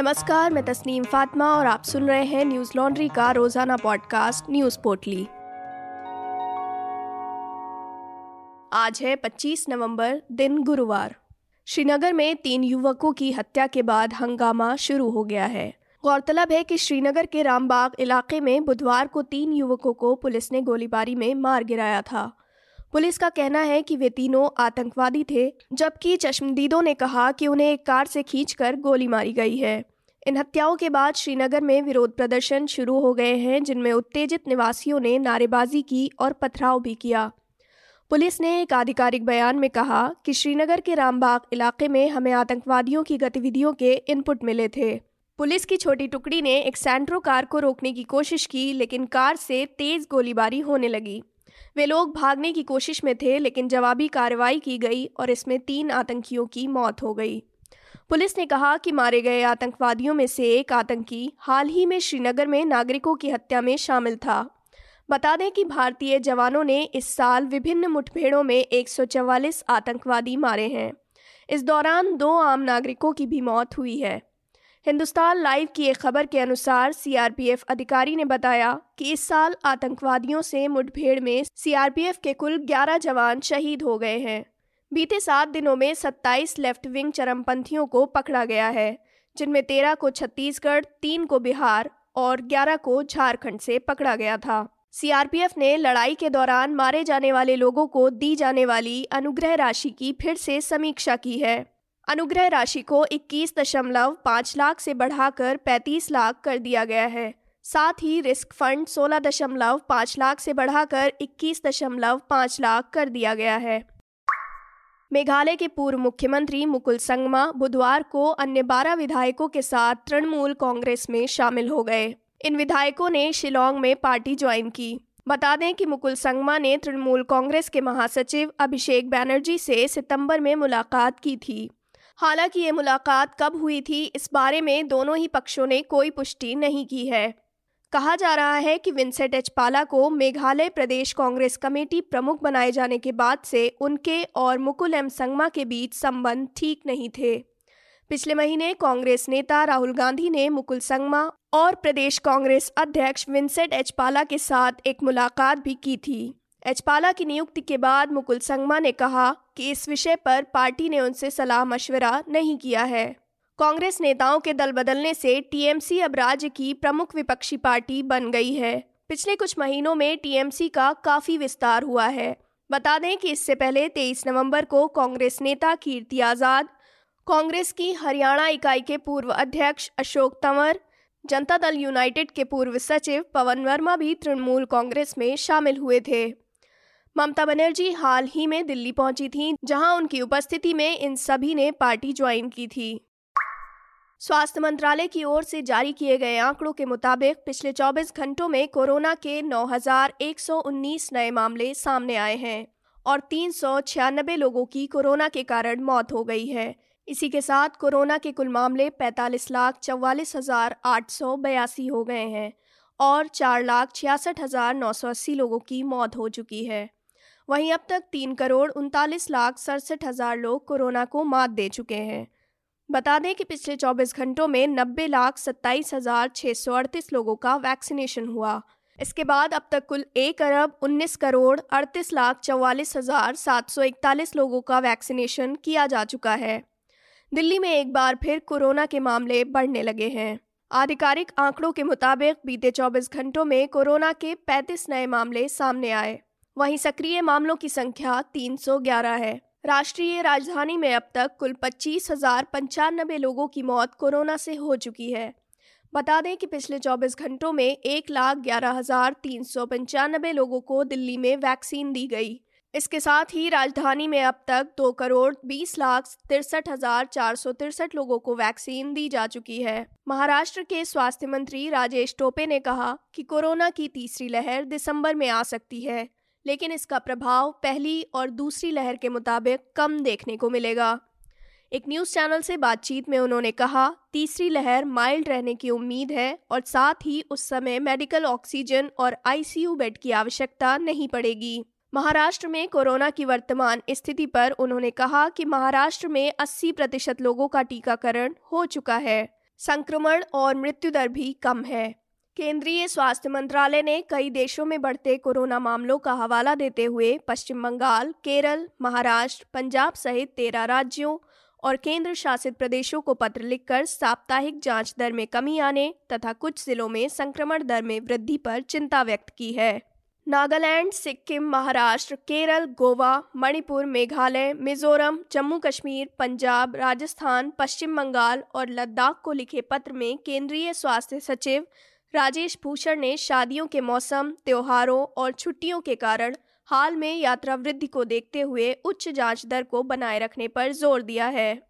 नमस्कार, मैं तस्नीम फातिमा और आप सुन रहे हैं न्यूज लॉन्ड्री का रोजाना पॉडकास्ट न्यूज पोर्टली। आज है 25 नवंबर, दिन गुरुवार। श्रीनगर में 3 युवकों की हत्या के बाद हंगामा शुरू हो गया है। गौरतलब है कि श्रीनगर के रामबाग इलाके में बुधवार को 3 युवकों को पुलिस ने गोलीबारी में मार गिराया था। पुलिस का कहना है कि वे तीनों आतंकवादी थे, जबकि चश्मदीदों ने कहा कि उन्हें एक कार से खींचकर गोली मारी गई है। इन हत्याओं के बाद श्रीनगर में विरोध प्रदर्शन शुरू हो गए हैं, जिनमें उत्तेजित निवासियों ने नारेबाजी की और पथराव भी किया। पुलिस ने एक आधिकारिक बयान में कहा कि श्रीनगर के रामबाग इलाके में हमें आतंकवादियों की गतिविधियों के इनपुट मिले थे। पुलिस की छोटी टुकड़ी ने एक सैंट्रो कार को रोकने की कोशिश की, लेकिन कार से तेज गोलीबारी होने लगी। वे लोग भागने की कोशिश में थे, लेकिन जवाबी कार्रवाई की गई और इसमें 3 आतंकियों की मौत हो गई। पुलिस ने कहा कि मारे गए आतंकवादियों में से एक आतंकी हाल ही में श्रीनगर में नागरिकों की हत्या में शामिल था। बता दें कि भारतीय जवानों ने इस साल विभिन्न मुठभेड़ों में 144 आतंकवादी मारे हैं। इस दौरान 2 आम नागरिकों की भी मौत हुई है। हिंदुस्तान लाइव की एक खबर के अनुसार सीआरपीएफ अधिकारी ने बताया कि इस साल आतंकवादियों से मुठभेड़ में सीआरपीएफ के कुल 11 जवान शहीद हो गए हैं। बीते 7 दिनों में 27 लेफ्ट विंग चरमपंथियों को पकड़ा गया है, जिनमें 13 को छत्तीसगढ़, 3 को बिहार और 11 को झारखंड से पकड़ा गया था। सीआरपीएफ ने लड़ाई के दौरान मारे जाने वाले लोगों को दी जाने वाली अनुग्रह राशि की फिर से समीक्षा की है। अनुग्रह राशि को 21.5 लाख से बढ़ाकर 35 लाख कर दिया गया है। साथ ही रिस्क फंड 16.5 लाख से बढ़ाकर 21.5 लाख कर दिया गया है। मेघालय के पूर्व मुख्यमंत्री मुकुल संगमा बुधवार को अन्य 12 विधायकों के साथ तृणमूल कांग्रेस में शामिल हो गए। इन विधायकों ने शिलोंग में पार्टी ज्वाइन की। बता दें कि मुकुल संगमा ने तृणमूल कांग्रेस के महासचिव अभिषेक बैनर्जी से सितंबर में मुलाकात की थी। हालांकि ये मुलाकात कब हुई थी, इस बारे में दोनों ही पक्षों ने कोई पुष्टि नहीं की है। कहा जा रहा है कि विंसेंट एचपाला को मेघालय प्रदेश कांग्रेस कमेटी प्रमुख बनाए जाने के बाद से उनके और मुकुल एम संगमा के बीच संबंध ठीक नहीं थे। पिछले महीने कांग्रेस नेता राहुल गांधी ने मुकुल संगमा और प्रदेश कांग्रेस अध्यक्ष विंसेंट एचपाला के साथ एक मुलाकात भी की थी। एचपाला की नियुक्ति के बाद मुकुल संगमा ने कहा कि इस विषय पर पार्टी ने उनसे सलाह मशवरा नहीं किया है। कांग्रेस नेताओं के दल बदलने से टीएमसी अब राज्य की प्रमुख विपक्षी पार्टी बन गई है। पिछले कुछ महीनों में टीएमसी का काफी विस्तार हुआ है। बता दें कि इससे पहले 23 नवंबर को कांग्रेस नेता कीर्ति आज़ाद, कांग्रेस की हरियाणा इकाई के पूर्व अध्यक्ष अशोक तंवर, जनता दल यूनाइटेड के पूर्व सचिव पवन वर्मा भी तृणमूल कांग्रेस में शामिल हुए थे। ममता बनर्जी हाल ही में दिल्ली पहुंची थीं, जहां उनकी उपस्थिति में इन सभी ने पार्टी ज्वाइन की थी। स्वास्थ्य मंत्रालय की ओर से जारी किए गए आंकड़ों के मुताबिक पिछले 24 घंटों में कोरोना के 9,119 नए मामले सामने आए हैं और 396 लोगों की कोरोना के कारण मौत हो गई है। इसी के साथ कोरोना के कुल मामले 45,44,882 हो गए हैं और 4,66,980 लोगों की मौत हो चुकी है। वहीं अब तक 3,39,67,000 लोग कोरोना को मात दे चुके हैं। बता दें कि पिछले 24 घंटों में 90,27,638 लोगों का वैक्सीनेशन हुआ। इसके बाद अब तक कुल 1,19,38,44,741 लोगों का वैक्सीनेशन किया जा चुका है। दिल्ली में एक बार फिर कोरोना के मामले बढ़ने लगे हैं। आधिकारिक आंकड़ों के मुताबिक बीते 24 घंटों में कोरोना के 35 नए मामले सामने आए। वहीं सक्रिय मामलों की संख्या 311 है। राष्ट्रीय राजधानी में अब तक कुल 25,095 लोगों की मौत कोरोना से हो चुकी है। बता दें कि पिछले 24 घंटों में 1,11,395 लोगों को दिल्ली में वैक्सीन दी गई। इसके साथ ही राजधानी में अब तक 2,20,63,463 लोगों को वैक्सीन दी जा चुकी है। महाराष्ट्र के स्वास्थ्य मंत्री राजेश टोपे ने कहा कि कोरोना की तीसरी लहर दिसंबर में आ सकती है, लेकिन इसका प्रभाव पहली और दूसरी लहर के मुताबिक कम देखने को मिलेगा। एक न्यूज़ चैनल से बातचीत में उन्होंने कहा, तीसरी लहर माइल्ड रहने की उम्मीद है और साथ ही उस समय मेडिकल ऑक्सीजन और ICU बेड की आवश्यकता नहीं पड़ेगी। महाराष्ट्र में कोरोना की वर्तमान स्थिति पर उन्होंने कहा कि महाराष्ट्र में 80% लोगों का टीकाकरण हो चुका है। संक्रमण और मृत्यु दर भी कम है। केंद्रीय स्वास्थ्य मंत्रालय ने कई देशों में बढ़ते कोरोना मामलों का हवाला देते हुए पश्चिम बंगाल, केरल, महाराष्ट्र, पंजाब सहित 13 राज्यों और केंद्र शासित प्रदेशों को पत्र लिखकर साप्ताहिक जांच दर में कमी आने तथा कुछ जिलों में संक्रमण दर में वृद्धि पर चिंता व्यक्त की है। नागालैंड, सिक्किम, महाराष्ट्र, केरल, गोवा, मणिपुर, मेघालय, मिजोरम, जम्मू कश्मीर, पंजाब, राजस्थान, पश्चिम बंगाल और लद्दाख को लिखे पत्र में केंद्रीय स्वास्थ्य सचिव राजेश भूषण ने शादियों के मौसम, त्योहारों और छुट्टियों के कारण हाल में यात्रा वृद्धि को देखते हुए उच्च जांच दर को बनाए रखने पर जोर दिया है।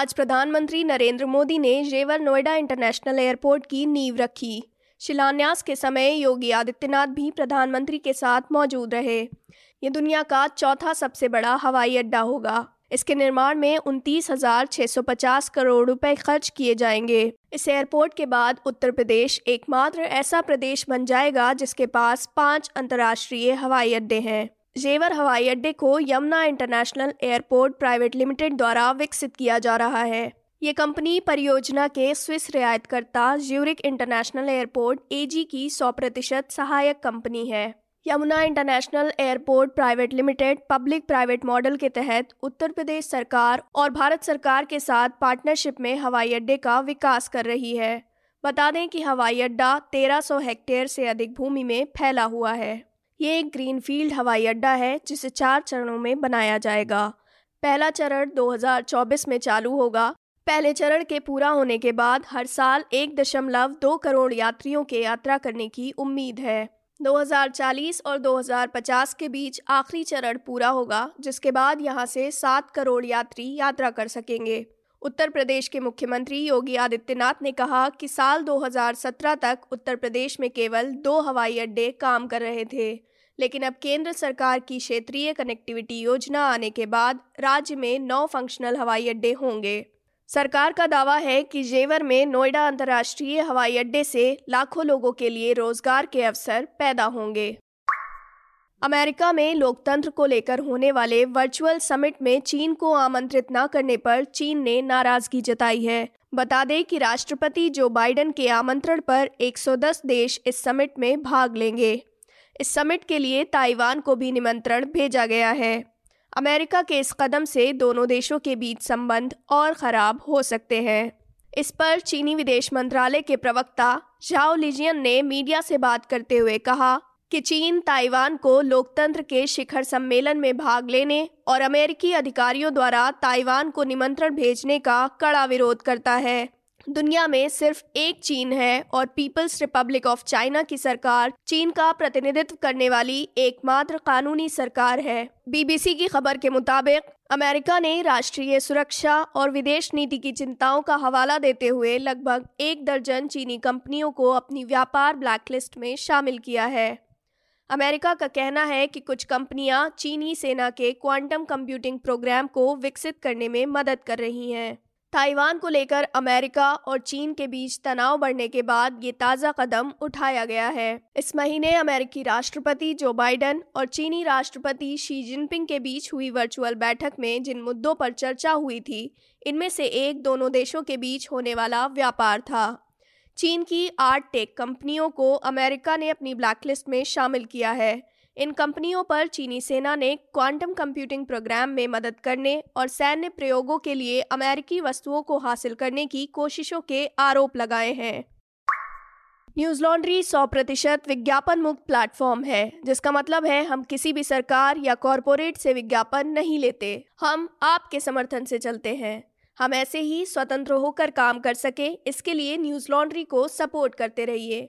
आज प्रधानमंत्री नरेंद्र मोदी ने जेवर नोएडा इंटरनेशनल एयरपोर्ट की नींव रखी। शिलान्यास के समय योगी आदित्यनाथ भी प्रधानमंत्री के साथ मौजूद रहे। ये दुनिया का चौथा सबसे बड़ा हवाई अड्डा होगा। इसके निर्माण में 29,650 करोड़ रुपए खर्च किए जाएंगे। इस एयरपोर्ट के बाद उत्तर प्रदेश एकमात्र ऐसा प्रदेश बन जाएगा जिसके पास 5 अंतर्राष्ट्रीय हवाई अड्डे हैं। जेवर हवाई अड्डे को Yamuna international airport private limited द्वारा विकसित किया जा रहा है। ये कंपनी परियोजना के स्विस रियायतकर्ता जोरिक इंटरनेशनल एयरपोर्ट AG की 100% सहायक कंपनी है। Yamuna international airport private limited public private model के तहत उत्तर प्रदेश सरकार और भारत सरकार के साथ पार्टनरशिप में हवाई अड्डे का विकास कर रही है। बता दें कि हवाई अड्डा 1300 हेक्टेयर से अधिक भूमि में फैला हुआ है। ये एक ग्रीनफील्ड हवाई अड्डा है जिसे 4 चरणों में बनाया जाएगा। पहला चरण 2024 में चालू होगा। पहले चरण के पूरा होने के बाद हर साल 1.2 करोड़ यात्रियों के यात्रा करने की उम्मीद है। 2040 और 2050 के बीच आखिरी चरण पूरा होगा, जिसके बाद यहां से 7 करोड़ यात्री यात्रा कर सकेंगे। उत्तर प्रदेश के मुख्यमंत्री योगी आदित्यनाथ ने कहा कि साल 2017 तक उत्तर प्रदेश में केवल 2 हवाई अड्डे काम कर रहे थे, लेकिन अब केंद्र सरकार की क्षेत्रीय कनेक्टिविटी योजना आने के बाद राज्य में 9 फंक्शनल हवाई अड्डे होंगे। सरकार का दावा है कि जेवर में नोएडा अंतर्राष्ट्रीय हवाई अड्डे से लाखों लोगों के लिए रोजगार के अवसर पैदा होंगे। अमेरिका में लोकतंत्र को लेकर होने वाले वर्चुअल समिट में चीन को आमंत्रित न करने पर चीन ने नाराजगी जताई है। बता दें कि राष्ट्रपति जो बाइडन के आमंत्रण पर 110 देश इस समिट में भाग लेंगे। इस समिट के लिए ताइवान को भी निमंत्रण भेजा गया है। अमेरिका के इस कदम से दोनों देशों के बीच संबंध और ख़राब हो सकते हैं। इस पर चीनी विदेश मंत्रालय के प्रवक्ता झाओ लीजियान ने मीडिया से बात करते हुए कहा कि चीन ताइवान को लोकतंत्र के शिखर सम्मेलन में भाग लेने और अमेरिकी अधिकारियों द्वारा ताइवान को निमंत्रण भेजने का कड़ा विरोध करता है। दुनिया में सिर्फ एक चीन है और पीपल्स रिपब्लिक ऑफ चाइना की सरकार चीन का प्रतिनिधित्व करने वाली एकमात्र कानूनी सरकार है। BBC की खबर के मुताबिक अमेरिका ने राष्ट्रीय सुरक्षा और विदेश नीति की चिंताओं का हवाला देते हुए लगभग 1 दर्जन चीनी कंपनियों को अपनी व्यापार ब्लैकलिस्ट में शामिल किया है। अमेरिका का कहना है कि कुछ कंपनियां चीनी सेना के क्वांटम कंप्यूटिंग प्रोग्राम को विकसित करने में मदद कर रही हैं। ताइवान को लेकर अमेरिका और चीन के बीच तनाव बढ़ने के बाद ये ताज़ा कदम उठाया गया है। इस महीने अमेरिकी राष्ट्रपति जो बाइडन और चीनी राष्ट्रपति शी जिनपिंग के बीच हुई वर्चुअल बैठक में जिन मुद्दों पर चर्चा हुई थी, इनमें से एक दोनों देशों के बीच होने वाला व्यापार था। चीन की 8 टेक कंपनियों को अमेरिका ने अपनी ब्लैकलिस्ट में शामिल किया है। इन कंपनियों पर चीनी सेना ने क्वांटम कंप्यूटिंग प्रोग्राम में मदद करने और सैन्य प्रयोगों के लिए अमेरिकी वस्तुओं को हासिल करने की कोशिशों के आरोप लगाए हैं। न्यूज लॉन्ड्री 100% विज्ञापन मुक्त प्लेटफॉर्म है, जिसका मतलब है हम किसी भी सरकार या कॉरपोरेट से विज्ञापन नहीं लेते। हम आपके समर्थन से चलते हैं। हम ऐसे ही स्वतंत्र होकर काम कर सके, इसके लिए न्यूज लॉन्ड्री को सपोर्ट करते रहिए।